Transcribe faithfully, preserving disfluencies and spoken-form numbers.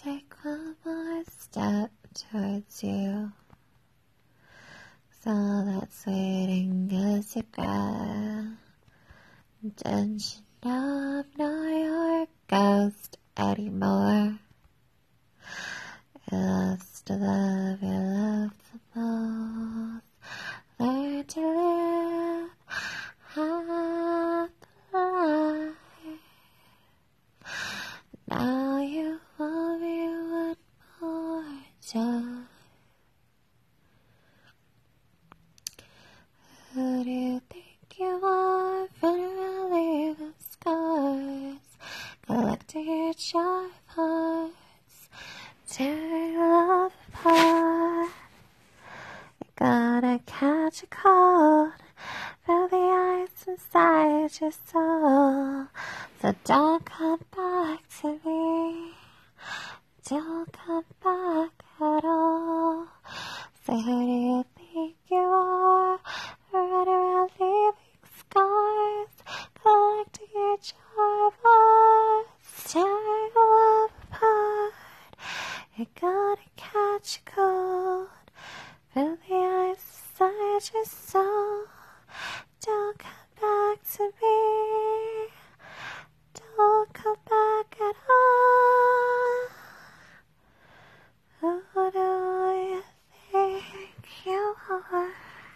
take one more step towards you. So all that's waiting is your breath. Intention of not your ghost anymore. You loves to love, you love the most. Learn to live half the life. Now you owe me one more time. Who do you think you are? Running around leaving scars, collecting your sharp hearts, tearing love apart. You're gonna catch a cold, feel the ice inside your soul. So don't come back to me, don't come back at all. So who do you think you are? Running around leaving scars, collecting your charms, tearing love apart. You're gonna catch a cold, feel the ice inside your soul.